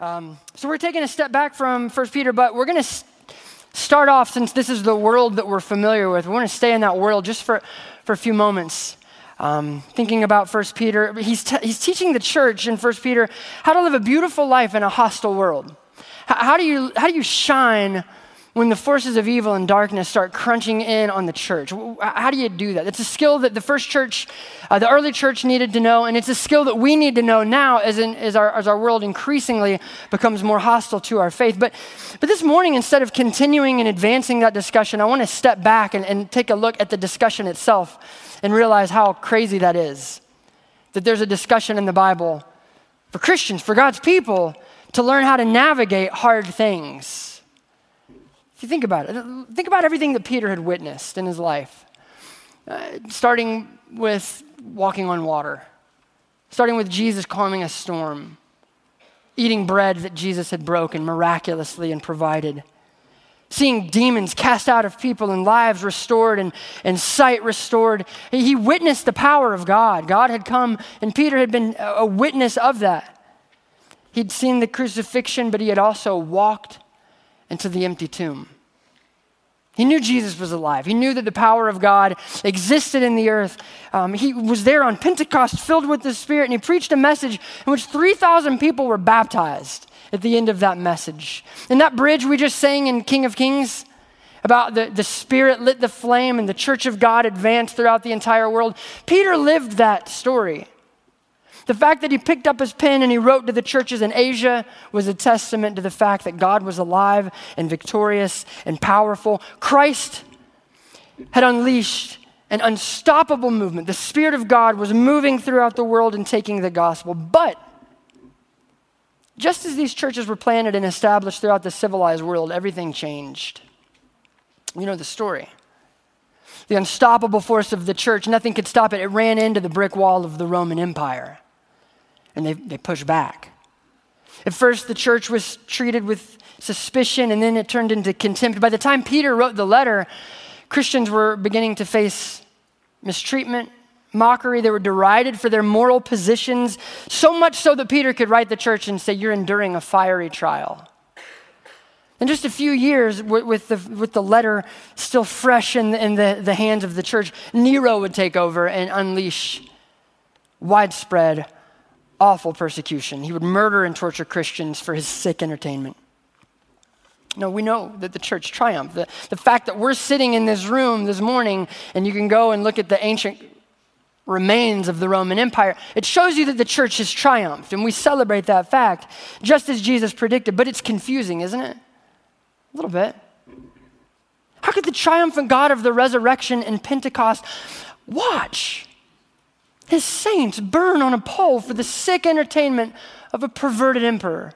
So we're taking a step back from 1 Peter, but we're going to start off, since this is the world that we're familiar with, we want to stay in that world just for a few moments. Thinking about 1 Peter, he's teaching the church in 1 Peter how to live a beautiful life in a hostile world. How do you shine when the forces of evil and darkness start crunching in on the church? How do you do that? It's a skill that the first church, the early church needed to know, and it's a skill that we need to know now as our world increasingly becomes more hostile to our faith. But this morning, instead of continuing and advancing that discussion, I want to step back and take a look at the discussion itself and realize how crazy that is, that there's a discussion in the Bible for Christians, for God's people, to learn how to navigate hard things. If you think about it, think about everything that Peter had witnessed in his life, starting with walking on water, starting with Jesus calming a storm, eating bread that Jesus had broken miraculously and provided, seeing demons cast out of people and lives restored and sight restored. He witnessed the power of God. God had come, and Peter had been a witness of that. He'd seen the crucifixion, but he had also walked into the empty tomb. He knew Jesus was alive. He knew that the power of God existed in the earth. He was there on Pentecost, filled with the Spirit, and he preached a message in which 3,000 people were baptized at the end of that message. And that bridge we just sang in King of Kings about the Spirit lit the flame and the church of God advanced throughout the entire world, Peter lived that story. The fact that he picked up his pen and he wrote to the churches in Asia was a testament to the fact that God was alive and victorious and powerful. Christ had unleashed an unstoppable movement. The Spirit of God was moving throughout the world and taking the gospel. But just as these churches were planted and established throughout the civilized world, everything changed. You know the story. The unstoppable force of the church, nothing could stop it. It ran into the brick wall of the Roman Empire. And they pushed back. At first, the church was treated with suspicion, and then it turned into contempt. By the time Peter wrote the letter, Christians were beginning to face mistreatment, mockery. They were derided for their moral positions, so much so that Peter could write the church and say, "You're enduring a fiery trial." In just a few years, with the letter still fresh in the hands of the church, Nero would take over and unleash widespread awful persecution. He would murder and torture Christians for his sick entertainment. No, we know that the church triumphed. The fact that we're sitting in this room this morning and you can go and look at the ancient remains of the Roman Empire, it shows you that the church has triumphed, and we celebrate that fact just as Jesus predicted. But it's confusing, isn't it? A little bit. How could the triumphant God of the resurrection and Pentecost watch his saints burn on a pole for the sick entertainment of a perverted emperor?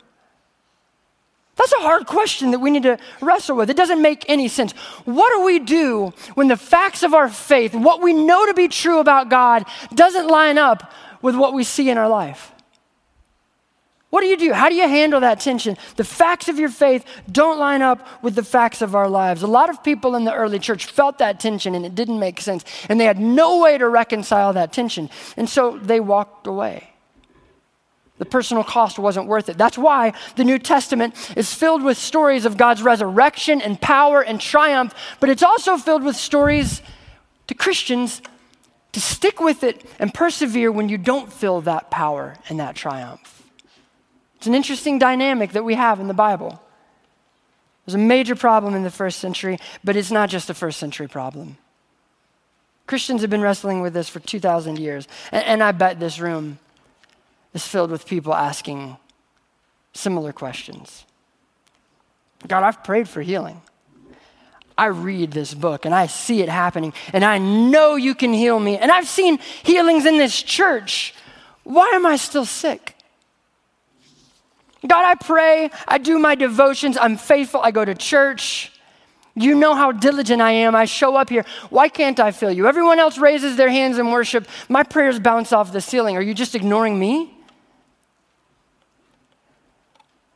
That's a hard question that we need to wrestle with. It doesn't make any sense. What do we do when the facts of our faith, what we know to be true about God, doesn't line up with what we see in our life? What do you do? How do you handle that tension? The facts of your faith don't line up with the facts of our lives. A lot of people in the early church felt that tension, and it didn't make sense. And they had no way to reconcile that tension. And so they walked away. The personal cost wasn't worth it. That's why the New Testament is filled with stories of God's resurrection and power and triumph, but it's also filled with stories to Christians to stick with it and persevere when you don't feel that power and that triumph. It's an interesting dynamic that we have in the Bible. It was a major problem in the first century, but it's not just a first century problem. Christians have been wrestling with this for 2,000 years, and I bet this room is filled with people asking similar questions. God, I've prayed for healing. I read this book, and I see it happening, and I know you can heal me, and I've seen healings in this church. Why am I still sick? God, I pray, I do my devotions, I'm faithful, I go to church. You know how diligent I am, I show up here. Why can't I feel you? Everyone else raises their hands in worship. My prayers bounce off the ceiling. Are you just ignoring me?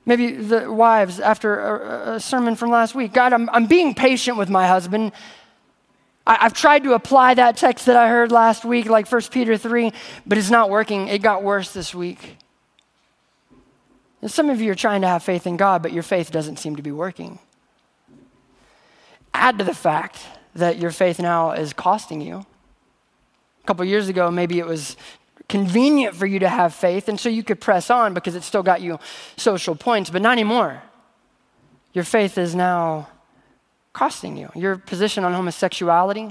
Maybe the wives, after a sermon from last week, God, I'm being patient with my husband. I've tried to apply that text that I heard last week, like 1 Peter 3, but it's not working. It got worse this week. And some of you are trying to have faith in God, but your faith doesn't seem to be working. Add to the fact that your faith now is costing you. A couple years ago, maybe it was convenient for you to have faith, and so you could press on because it still got you social points, but not anymore. Your faith is now costing you. Your position on homosexuality,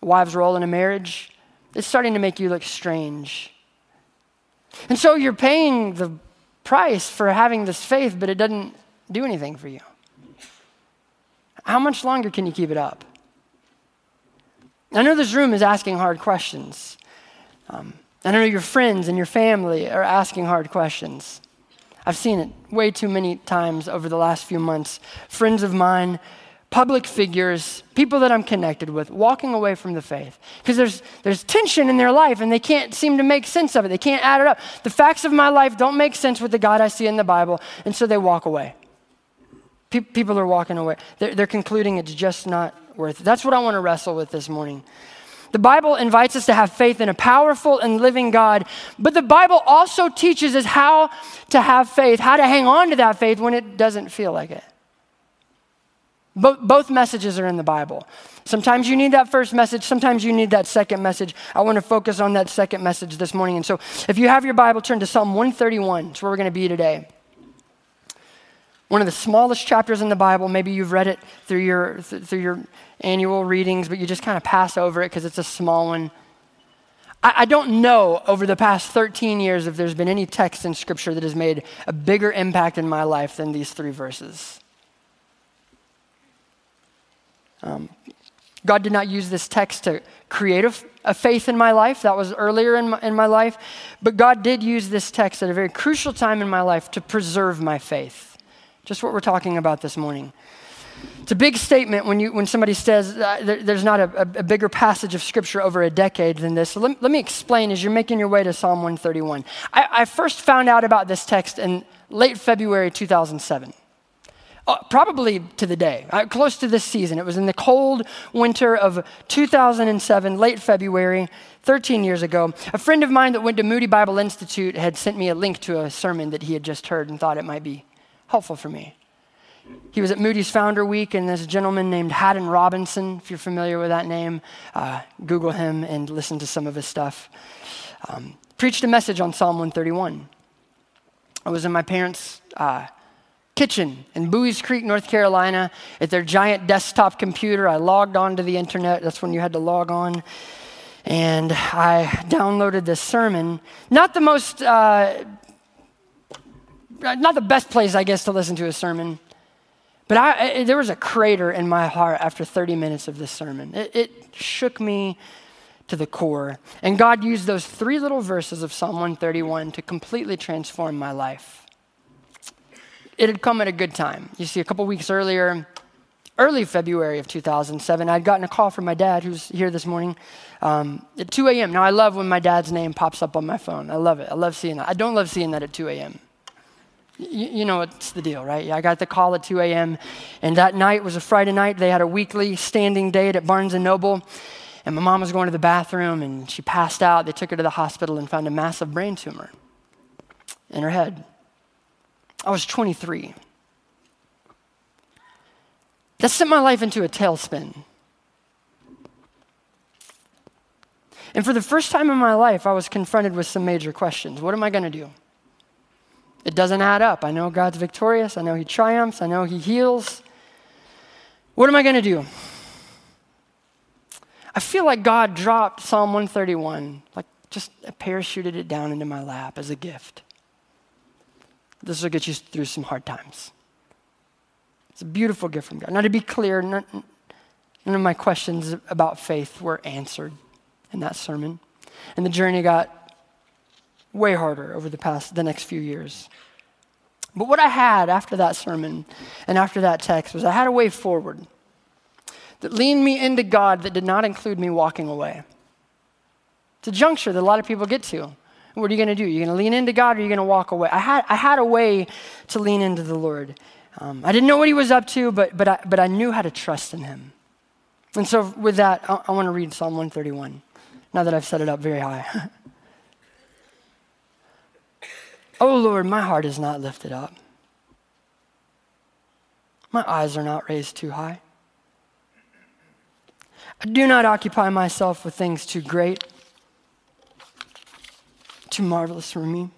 wives' role in a marriage, it's starting to make you look strange. And so you're paying the price for having this faith, but it doesn't do anything for you. How much longer can you keep it up? I know this room is asking hard questions. I know your friends and your family are asking hard questions. I've seen it way too many times over the last few months. Friends of mine, public figures, people that I'm connected with, walking away from the faith. Because there's tension in their life and they can't seem to make sense of it. They can't add it up. The facts of my life don't make sense with the God I see in the Bible, and so they walk away. People are walking away. They're concluding it's just not worth it. That's what I want to wrestle with this morning. The Bible invites us to have faith in a powerful and living God, but the Bible also teaches us how to have faith, how to hang on to that faith when it doesn't feel like it. Both messages are in the Bible. Sometimes you need that first message, sometimes you need that second message. I want to focus on that second message this morning. And so if you have your Bible, turn to Psalm 131. It's where we're going to be today. One of the smallest chapters in the Bible. Maybe you've read it through your annual readings, but you just kind of pass over it because it's a small one. I don't know over the past 13 years if there's been any text in Scripture that has made a bigger impact in my life than these three verses. God did not use this text to create a faith in my life. That was earlier in my life. But God did use this text at a very crucial time in my life to preserve my faith. Just what we're talking about this morning. It's a big statement when somebody says there's not a bigger passage of Scripture over a decade than this. So let me explain as you're making your way to Psalm 131. I first found out about this text in late February 2007. Probably to the day, close to this season. It was in the cold winter of 2007, late February, 13 years ago. A friend of mine that went to Moody Bible Institute had sent me a link to a sermon that he had just heard and thought it might be helpful for me. He was at Moody's Founder Week, and this gentleman named Haddon Robinson, if you're familiar with that name, Google him and listen to some of his stuff, preached a message on Psalm 131. I was in my parents' kitchen in Buies Creek, North Carolina, at their giant desktop computer. I logged onto the internet. That's when you had to log on. And I downloaded this sermon. Not the best place, I guess, to listen to a sermon. But there was a crater in my heart after 30 minutes of this sermon. It shook me to the core. And God used those three little verses of Psalm 131 to completely transform my life. It had come at a good time. You see, a couple weeks earlier, early February of 2007, I'd gotten a call from my dad, who's here this morning, at 2 a.m. Now, I love when my dad's name pops up on my phone. I love it. I love seeing that. I don't love seeing that at 2 a.m. You know it's the deal, right? I got the call at 2 a.m. and that night was a Friday night. They had a weekly standing date at Barnes & Noble, and my mom was going to the bathroom and she passed out. They took her to the hospital and found a massive brain tumor in her head. I was 23. That sent my life into a tailspin. And for the first time in my life, I was confronted with some major questions. What am I going to do? It doesn't add up. I know God's victorious. I know He triumphs. I know He heals. What am I going to do? I feel like God dropped Psalm 131, like just parachuted it down into my lap as a gift. This will get you through some hard times. It's a beautiful gift from God. Now, to be clear, none of my questions about faith were answered in that sermon. And the journey got way harder over the next few years. But what I had after that sermon and after that text was I had a way forward that leaned me into God that did not include me walking away. It's a juncture that a lot of people get to. What are you going to do? You're going to lean into God or you're going to walk away? I had a way to lean into the Lord. I didn't know what He was up to, but I knew how to trust in Him. And so with that, I want to read Psalm 131, now that I've set it up very high. Oh Lord, my heart is not lifted up. My eyes are not raised too high. I do not occupy myself with things too great, too marvelous for me.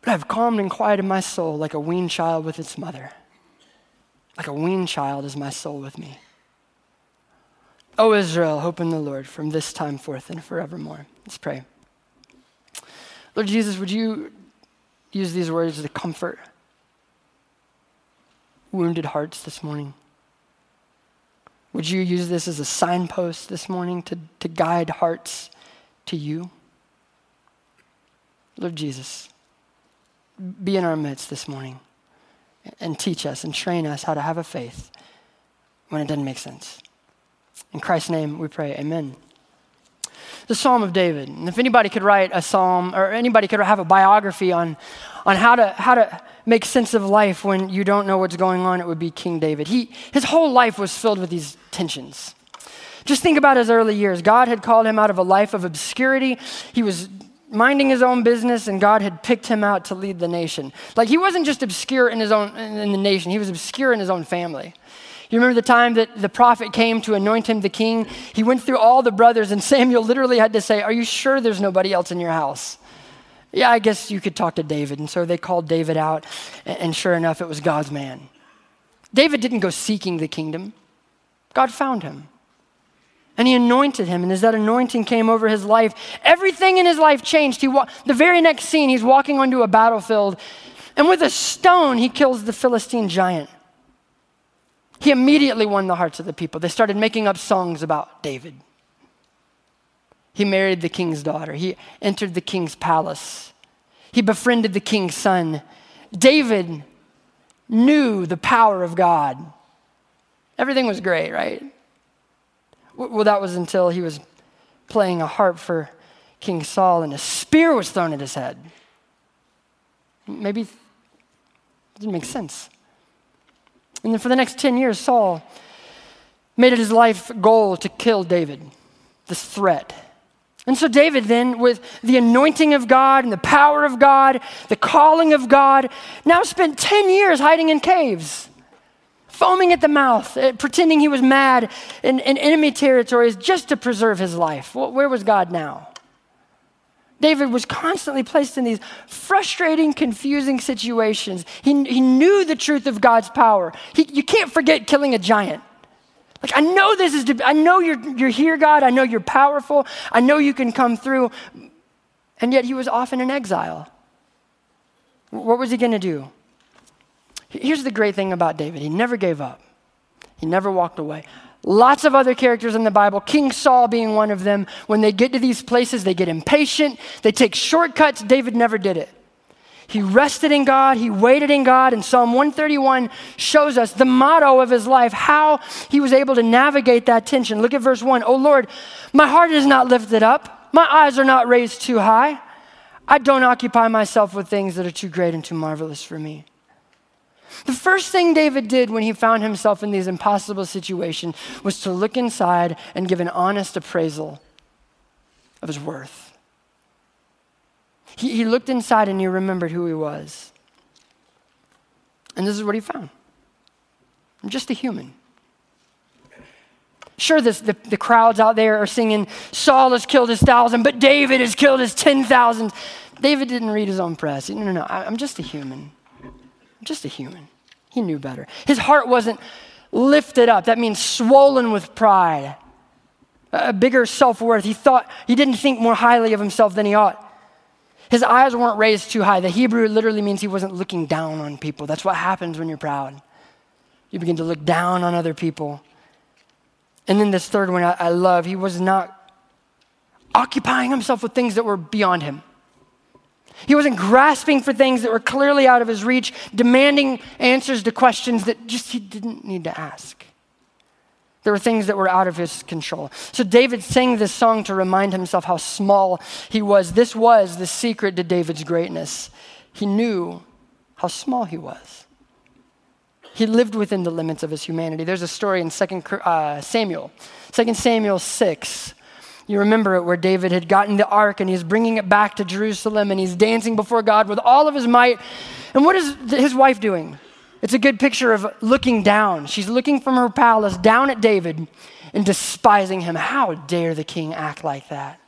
But I have calmed and quieted my soul like a weaned child with its mother. Like a weaned child is my soul with me. O Israel, hope in the Lord from this time forth and forevermore. Let's pray. Lord Jesus, would you use these words to comfort wounded hearts this morning? Would you use this as a signpost this morning to guide hearts to you? Lord Jesus, be in our midst this morning and teach us and train us how to have a faith when it doesn't make sense. In Christ's name we pray, amen. The Psalm of David. And if anybody could write a psalm, or anybody could have a biography on how to make sense of life when you don't know what's going on, it would be King David. His whole life was filled with these tensions. Just think about his early years. God had called him out of a life of obscurity. He was minding his own business, and God had picked him out to lead the nation. Like, he wasn't just obscure in the nation, he was obscure in his own family. You remember the time that the prophet came to anoint him the king? He went through all the brothers, and Samuel literally had to say, "Are you sure there's nobody else in your house?" "Yeah, I guess you could talk to David." And so they called David out, and sure enough, it was God's man. David didn't go seeking the kingdom. God found him, and he anointed him, and as that anointing came over his life, everything in his life changed. The very next scene, he's walking onto a battlefield, and with a stone, he kills the Philistine giant. He immediately won the hearts of the people. They started making up songs about David. He married the king's daughter. He entered the king's palace. He befriended the king's son. David knew the power of God. Everything was great, right? Well, that was until he was playing a harp for King Saul and a spear was thrown at his head. Maybe it didn't make sense. And then for the next 10 years, Saul made it his life goal to kill David, this threat. And so David then, with the anointing of God and the power of God, the calling of God, now spent 10 years hiding in caves, foaming at the mouth, pretending he was mad in enemy territories just to preserve his life. Where was God now? David was constantly placed in these frustrating, confusing situations. He knew the truth of God's power. You can't forget killing a giant. Like, I know you're here, God. I know you're powerful. I know you can come through. And yet he was often in exile. What was he going to do? Here's the great thing about David. He never gave up. He never walked away. Lots of other characters in the Bible, King Saul being one of them, when they get to these places, they get impatient, they take shortcuts. David never did it. He rested in God, he waited in God, and Psalm 131 shows us the motto of his life, how he was able to navigate that tension. Look at verse 1. "Oh Lord, my heart is not lifted up, my eyes are not raised too high. I don't occupy myself with things that are too great and too marvelous for me." The first thing David did when he found himself in these impossible situations was to look inside and give an honest appraisal of his worth. He looked inside and he remembered who he was. And this is what he found. "I'm just a human." Sure, the crowds out there are singing, "Saul has killed his 1,000, but David has killed his 10,000. David didn't read his own press. No, "I'm just a human." Just a human. He knew better. His heart wasn't lifted up. That means swollen with pride, a bigger self-worth. He didn't think more highly of himself than he ought. His eyes weren't raised too high. The Hebrew literally means he wasn't looking down on people. That's what happens when you're proud. You begin to look down on other people. And then this third one I love. He was not occupying himself with things that were beyond him. He wasn't grasping for things that were clearly out of his reach, demanding answers to questions that just he didn't need to ask. There were things that were out of his control. So David sang this song to remind himself how small he was. This was the secret to David's greatness. He knew how small he was. He lived within the limits of his humanity. There's a story in 2 Samuel 6, You remember it, where David had gotten the ark and he's bringing it back to Jerusalem and he's dancing before God with all of his might. And what is his wife doing? It's a good picture of looking down. She's looking from her palace down at David and despising him. How dare the king act like that?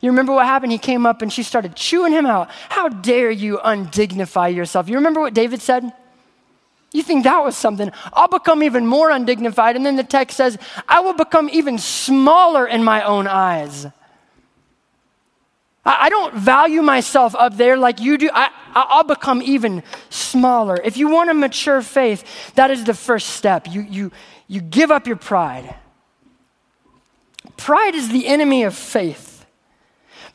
You remember what happened? He came up and she started chewing him out. How dare you undignify yourself? You remember what David said? You think that was something? I'll become even more undignified. And then the text says, I will become even smaller in my own eyes. I don't value myself up there like you do. I'll become even smaller. If you want a mature faith, that is the first step. You give up your pride. Pride is the enemy of faith.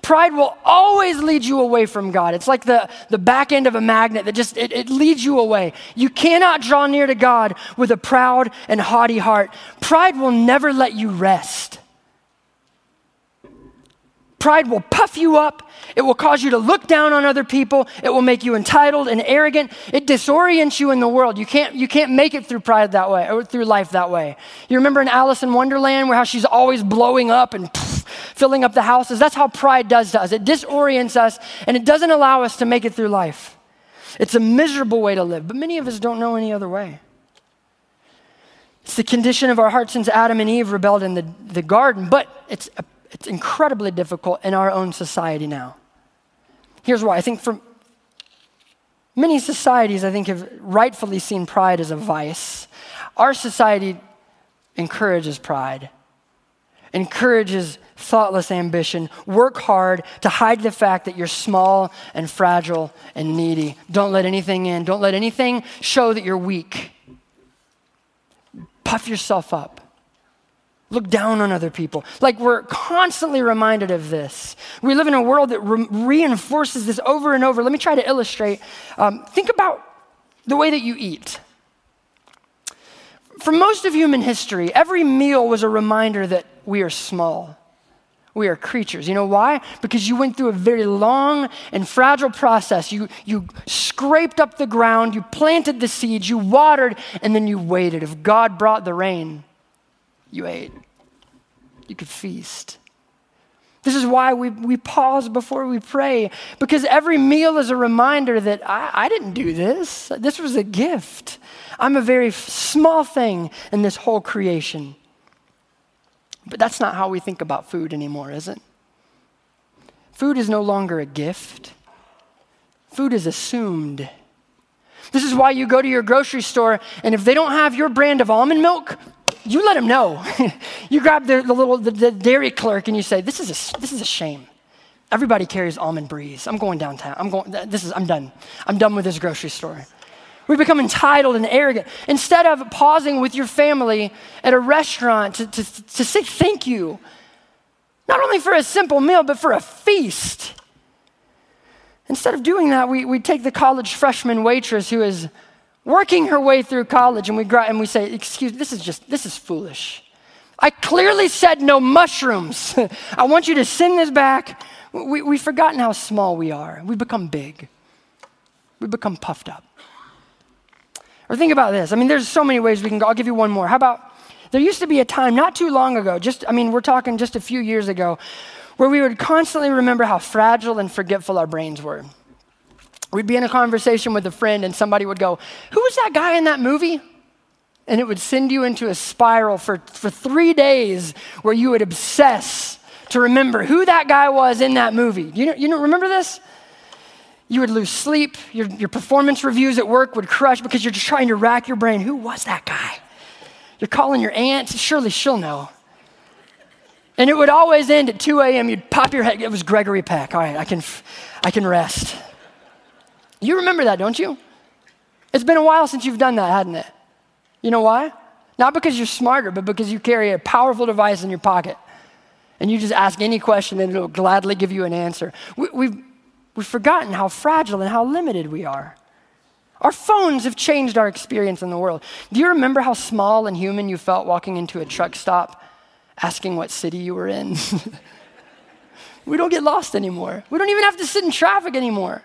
Pride will always lead you away from God. It's like the back end of a magnet that just, it leads you away. You cannot draw near to God with a proud and haughty heart. Pride will never let you rest. Pride will puff you up. It will cause you to look down on other people. It will make you entitled and arrogant. It disorients you in the world. You can't make it through pride that way, or through life that way. You remember in Alice in Wonderland where how she's always blowing up and filling up the houses? That's how pride does to us. It disorients us and it doesn't allow us to make it through life. It's a miserable way to live, but many of us don't know any other way. It's the condition of our hearts since Adam and Eve rebelled in the garden, but it's incredibly difficult in our own society now. Here's why. I think for many societies, I think have rightfully seen pride as a vice. Our society encourages pride, encourages thoughtless ambition. Work hard to hide the fact that you're small and fragile and needy. Don't let anything in. Don't let anything show that you're weak. Puff yourself up. Look down on other people. Like, we're constantly reminded of this. We live in a world that reinforces this over and over. Let me try to illustrate. Think about the way that you eat. For most of human history, every meal was a reminder that we are small. We are creatures. You know why? Because you went through a very long and fragile process. You scraped up the ground, you planted the seeds, you watered, and then you waited. If God brought the rain, you ate. You could feast. This is why we pause before we pray, because every meal is a reminder that I didn't do this. This was a gift. I'm a very small thing in this whole creation. But that's not how we think about food anymore, is it? Food is no longer a gift. Food is assumed. This is why you go to your grocery store, and if they don't have your brand of almond milk, you let them know. You grab the dairy clerk and you say, "This is a shame. Everybody carries Almond Breeze. I'm going downtown. I'm done. I'm done with this grocery store." We become entitled and arrogant. Instead of pausing with your family at a restaurant to say thank you, not only for a simple meal but for a feast. Instead of doing that, we take the college freshman waitress who is working her way through college, and we say, "Excuse me, this is foolish. I clearly said no mushrooms. I want you to send this back." We've forgotten how small we are. We become big. We become puffed up. Or think about this. I mean, there's so many ways we can go. I'll give you one more. How about, there used to be a time not too long ago, we're talking just a few years ago, where we would constantly remember how fragile and forgetful our brains were. We'd be in a conversation with a friend and somebody would go, "Who was that guy in that movie?" And it would send you into a spiral for 3 days where you would obsess to remember who that guy was in that movie. You know, remember this? You would lose sleep. Your performance reviews at work would crush because you're just trying to rack your brain. Who was that guy? You're calling your aunt. Surely she'll know. And it would always end at 2 a.m. You'd pop your head. It was Gregory Peck. All right, I can rest. You remember that, don't you? It's been a while since you've done that, hasn't it? You know why? Not because you're smarter, but because you carry a powerful device in your pocket. And you just ask any question and it'll gladly give you an answer. We've forgotten how fragile and how limited we are. Our phones have changed our experience in the world. Do you remember how small and human you felt walking into a truck stop, asking what city you were in? We don't get lost anymore. We don't even have to sit in traffic anymore.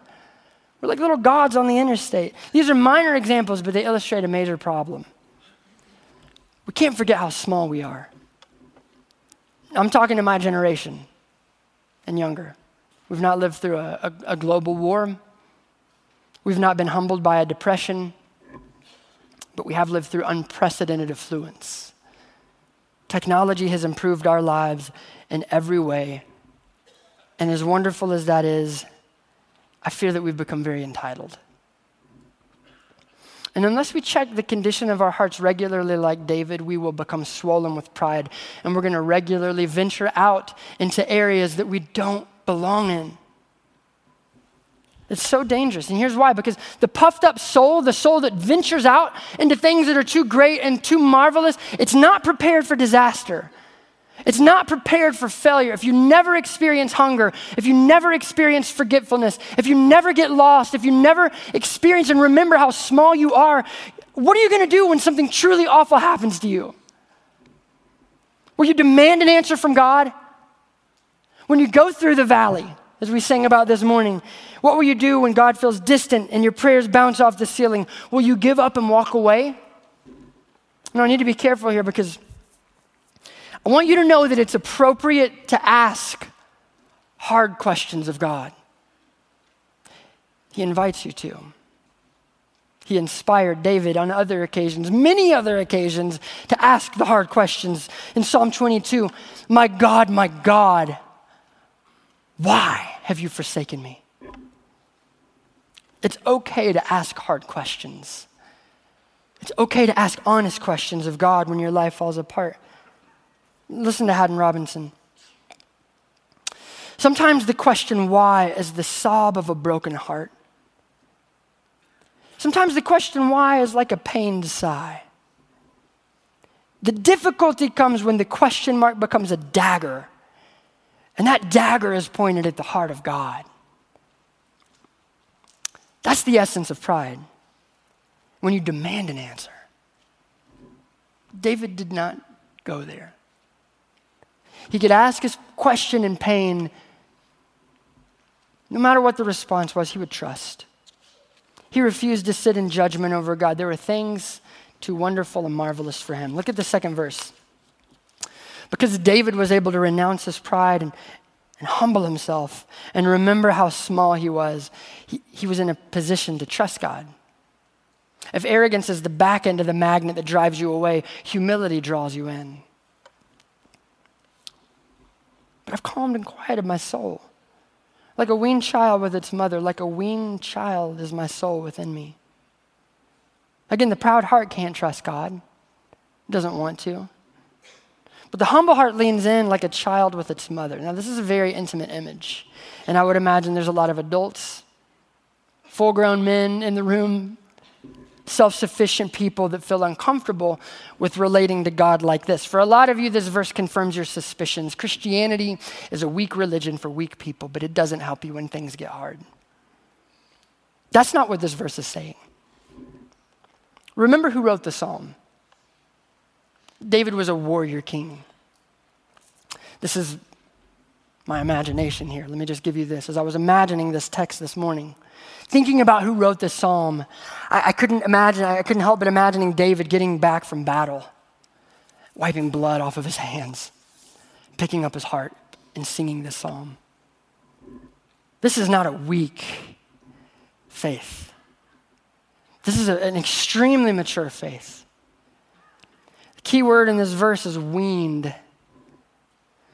We're like little gods on the interstate. These are minor examples, but they illustrate a major problem. We can't forget how small we are. I'm talking to my generation and younger. We've not lived through a global war. We've not been humbled by a depression, but we have lived through unprecedented affluence. Technology has improved our lives in every way. And as wonderful as that is, I fear that we've become very entitled. And unless we check the condition of our hearts regularly like David, we will become swollen with pride, and we're going to regularly venture out into areas that we don't belong in. It's so dangerous, and here's why. Because the puffed up soul, the soul that ventures out into things that are too great and too marvelous, it's not prepared for disaster. It's not prepared for failure. If you never experience hunger, if you never experience forgetfulness, if you never get lost, if you never experience and remember how small you are, what are you going to do when something truly awful happens to you? Will you demand an answer from God? When you go through the valley, as we sang about this morning, what will you do when God feels distant and your prayers bounce off the ceiling? Will you give up and walk away? Now, I need to be careful here because I want you to know that it's appropriate to ask hard questions of God. He invites you to. He inspired David on other occasions, many other occasions, to ask the hard questions. In Psalm 22, my God, why have you forsaken me?" It's okay to ask hard questions. It's okay to ask honest questions of God when your life falls apart. Listen to Haddon Robinson. "Sometimes the question why is the sob of a broken heart. Sometimes the question why is like a pained sigh. The difficulty comes when the question mark becomes a dagger, and that dagger is pointed at the heart of God." That's the essence of pride, when you demand an answer. David did not go there. He could ask his question in pain. No matter what the response was, he would trust. He refused to sit in judgment over God. There were things too wonderful and marvelous for him. Look at the second verse. Because David was able to renounce his pride and humble himself and remember how small he was, he was in a position to trust God. If arrogance is the back end of the magnet that drives you away, humility draws you in. "But I've calmed and quieted my soul. Like a weaned child with its mother, like a weaned child is my soul within me." Again, the proud heart can't trust God. It doesn't want to. But the humble heart leans in like a child with its mother. Now, this is a very intimate image. And I would imagine there's a lot of adults, full-grown men in the room, self-sufficient people that feel uncomfortable with relating to God like this. For a lot of you, this verse confirms your suspicions. Christianity is a weak religion for weak people, but it doesn't help you when things get hard. That's not what this verse is saying. Remember who wrote the psalm. David was a warrior king. This is my imagination here. Let me just give you this. As I was imagining this text this morning, thinking about who wrote this psalm, I couldn't help but imagining David getting back from battle, wiping blood off of his hands, picking up his heart and singing this psalm. This is not a weak faith. This is an extremely mature faith. Key word in this verse is weaned.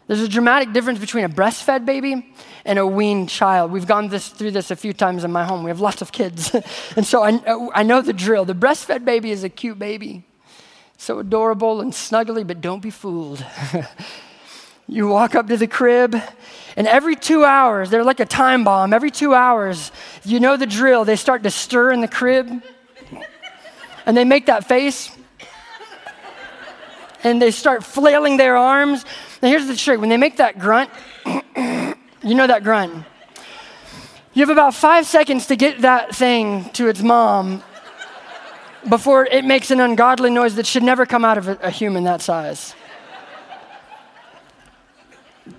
There's a dramatic difference between a breastfed baby and a weaned child. We've gone through this a few times in my home. We have lots of kids. And so I know the drill. The breastfed baby is a cute baby, so adorable and snuggly, but don't be fooled. You walk up to the crib, and every 2 hours, they're like a time bomb. Every 2 hours, you know the drill. They start to stir in the crib, and they make that face, and they start flailing their arms. Now here's the trick. When they make that grunt, you know that grunt. You have about 5 seconds to get that thing to its mom before it makes an ungodly noise that should never come out of a human that size.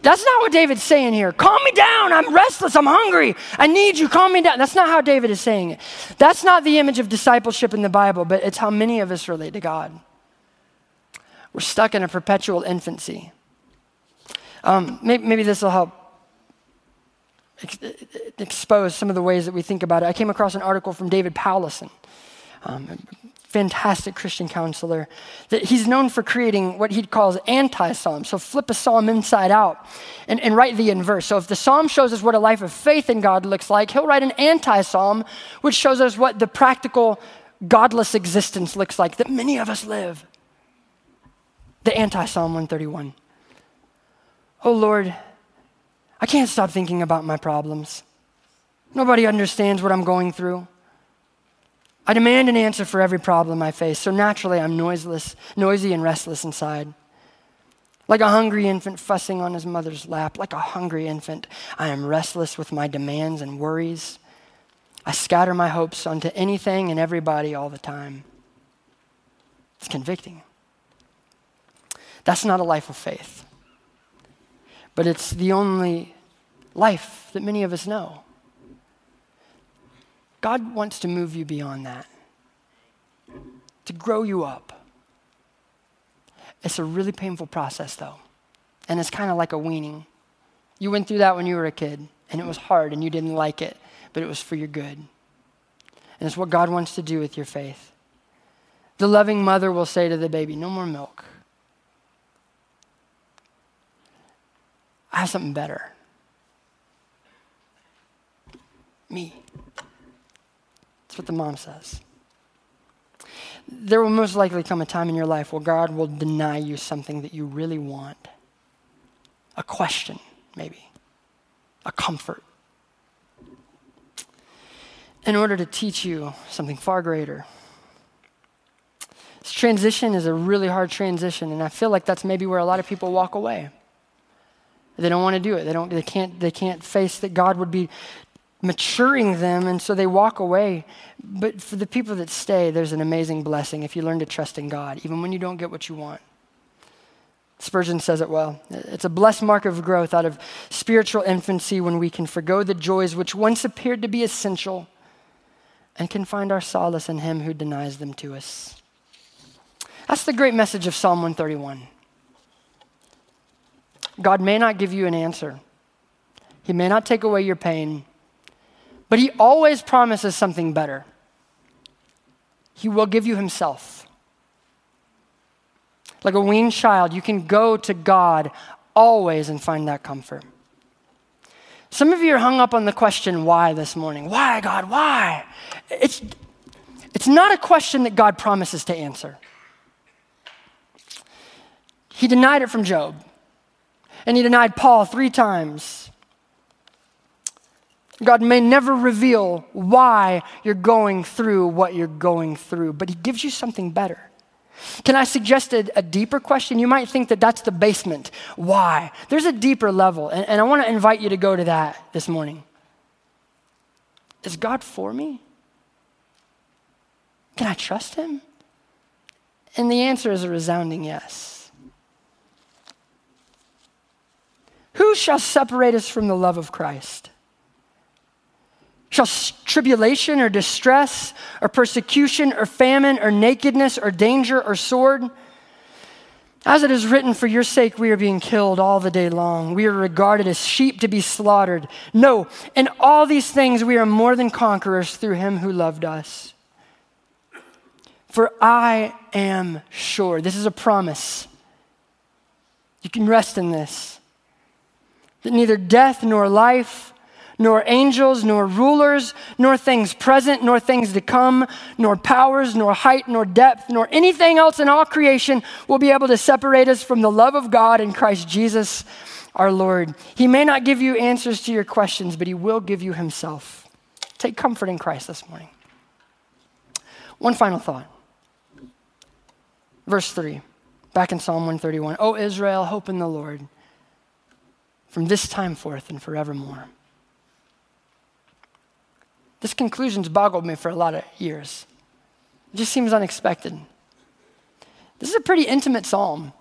That's not what David's saying here. "Calm me down. I'm restless. I'm hungry. I need you. Calm me down." That's not how David is saying it. That's not the image of discipleship in the Bible, but it's how many of us relate to God. We're stuck in a perpetual infancy. Maybe this will help expose some of the ways that we think about it. I came across an article from David Powlison, a fantastic Christian counselor, that he's known for creating what he calls anti-psalms. So flip a psalm inside out and write the inverse. So if the psalm shows us what a life of faith in God looks like, he'll write an anti-psalm, which shows us what the practical godless existence looks like that many of us live. The anti-psalm 131. Oh Lord, I can't stop thinking about my problems. Nobody understands what I'm going through. I demand an answer for every problem I face, so naturally I'm noisy and restless inside. Like a hungry infant fussing on his mother's lap, like a hungry infant, I am restless with my demands and worries. I scatter my hopes onto anything and everybody all the time. It's convicting. That's not a life of faith. But it's the only life that many of us know. God wants to move you beyond that, to grow you up. It's a really painful process though, and it's kind of like a weaning. You went through that when you were a kid, and it was hard, and you didn't like it, but it was for your good. And it's what God wants to do with your faith. The loving mother will say to the baby, "No more milk. I have something better. Me." That's what the mom says. There will most likely come a time in your life where God will deny you something that you really want. A question, maybe. A comfort. In order to teach you something far greater. This transition is a really hard transition, and I feel like that's maybe where a lot of people walk away. They don't want to do it. They can't face that God would be maturing them, and so they walk away. But for the people that stay, there's an amazing blessing if you learn to trust in God, even when you don't get what you want. Spurgeon says it well. It's a blessed mark of growth out of spiritual infancy when we can forgo the joys which once appeared to be essential and can find our solace in him who denies them to us. That's the great message of Psalm 131. God may not give you an answer. He may not take away your pain, but he always promises something better. He will give you himself. Like a weaned child, you can go to God always and find that comfort. Some of you are hung up on the question why this morning. Why, God, why? It's not a question that God promises to answer. He denied it from Job. And he denied Paul 3 times. God may never reveal why you're going through what you're going through, but he gives you something better. Can I suggest a deeper question? You might think that that's the basement. Why? There's a deeper level, and I want to invite you to go to that this morning. Is God for me? Can I trust him? And the answer is a resounding yes. Who shall separate us from the love of Christ? Shall tribulation or distress or persecution or famine or nakedness or danger or sword? As it is written, for your sake we are being killed all the day long. We are regarded as sheep to be slaughtered. No, in all these things we are more than conquerors through him who loved us. For I am sure, this is a promise. You can rest in this. That neither death nor life, nor angels, nor rulers, nor things present, nor things to come, nor powers, nor height, nor depth, nor anything else in all creation will be able to separate us from the love of God in Christ Jesus our Lord. He may not give you answers to your questions, but he will give you himself. Take comfort in Christ this morning. One final thought. Verse 3, back in Psalm 131. O Israel, hope in the Lord. From this time forth and forevermore. This conclusion's boggled me for a lot of years. It just seems unexpected. This is a pretty intimate psalm.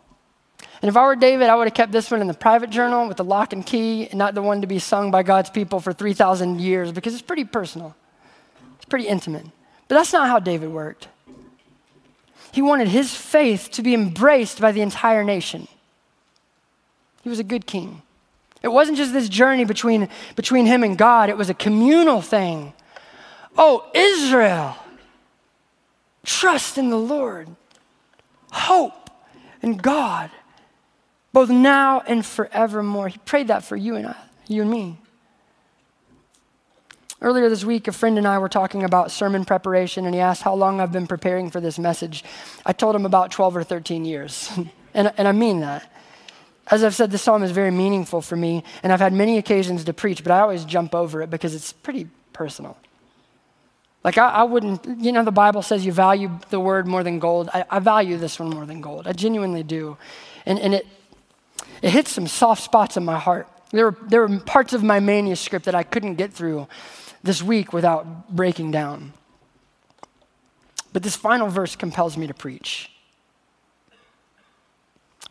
And if I were David, I would have kept this one in the private journal with the lock and key, and not the one to be sung by God's people for 3,000 years, because it's pretty personal. It's pretty intimate. But that's not how David worked. He wanted his faith to be embraced by the entire nation. He was a good king. It wasn't just this journey between him and God. It was a communal thing. Oh, Israel, trust in the Lord. Hope in God, both now and forevermore. He prayed that for you and I, you and me. Earlier this week, a friend and I were talking about sermon preparation, and he asked how long I've been preparing for this message. I told him about 12 or 13 years, and I mean that. As I've said, this psalm is very meaningful for me, and I've had many occasions to preach, but I always jump over it because it's pretty personal. Like I wouldn't, you know, the Bible says you value the word more than gold. I value this one more than gold. I genuinely do. And it hits some soft spots in my heart. There were parts of my manuscript that I couldn't get through this week without breaking down. But this final verse compels me to preach.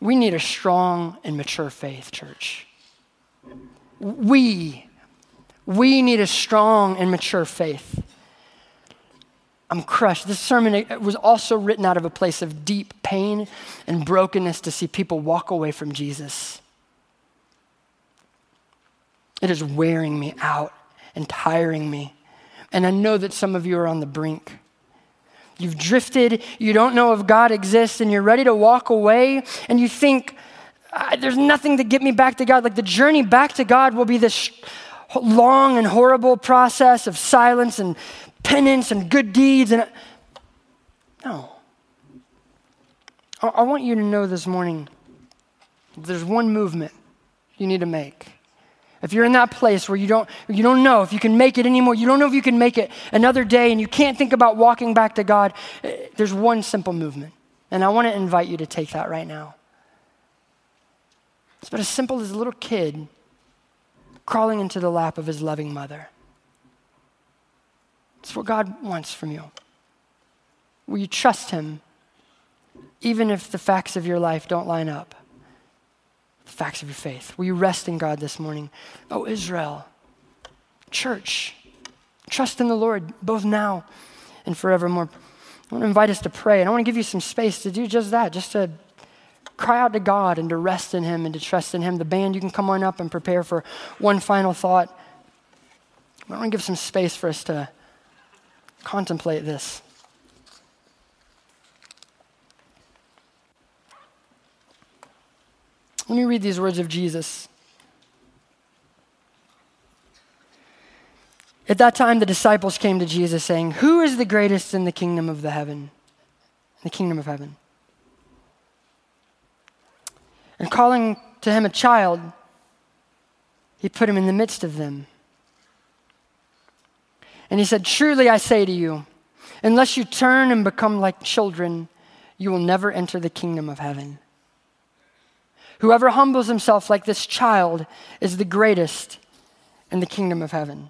We need a strong and mature faith, church. We need a strong and mature faith. I'm crushed. This sermon was also written out of a place of deep pain and brokenness to see people walk away from Jesus. It is wearing me out and tiring me. And I know that some of you are on the brink. You've drifted, you don't know if God exists, and you're ready to walk away, and you think, there's nothing to get me back to God. Like the journey back to God will be this long and horrible process of silence and penance and good deeds. And no. I want you to know this morning, there's one movement you need to make. If you're in that place where you don't know if you can make it anymore, you don't know if you can make it another day, and you can't think about walking back to God, there's one simple movement. And I want to invite you to take that right now. It's about as simple as a little kid crawling into the lap of his loving mother. It's what God wants from you. Will you trust him even if the facts of your life don't line up? The facts of your faith. Will you rest in God this morning? Oh, Israel, church, trust in the Lord both now and forevermore. I want to invite us to pray, and I want to give you some space to do just that, just to cry out to God and to rest in him and to trust in him. The band, you can come on up and prepare for one final thought. I want to give some space for us to contemplate this. Let me read these words of Jesus. At that time, the disciples came to Jesus saying, "Who is the greatest in the kingdom of heaven?" The kingdom of heaven. And calling to him a child, he put him in the midst of them. And he said, "Truly I say to you, unless you turn and become like children, you will never enter the kingdom of heaven. Whoever humbles himself like this child is the greatest in the kingdom of heaven."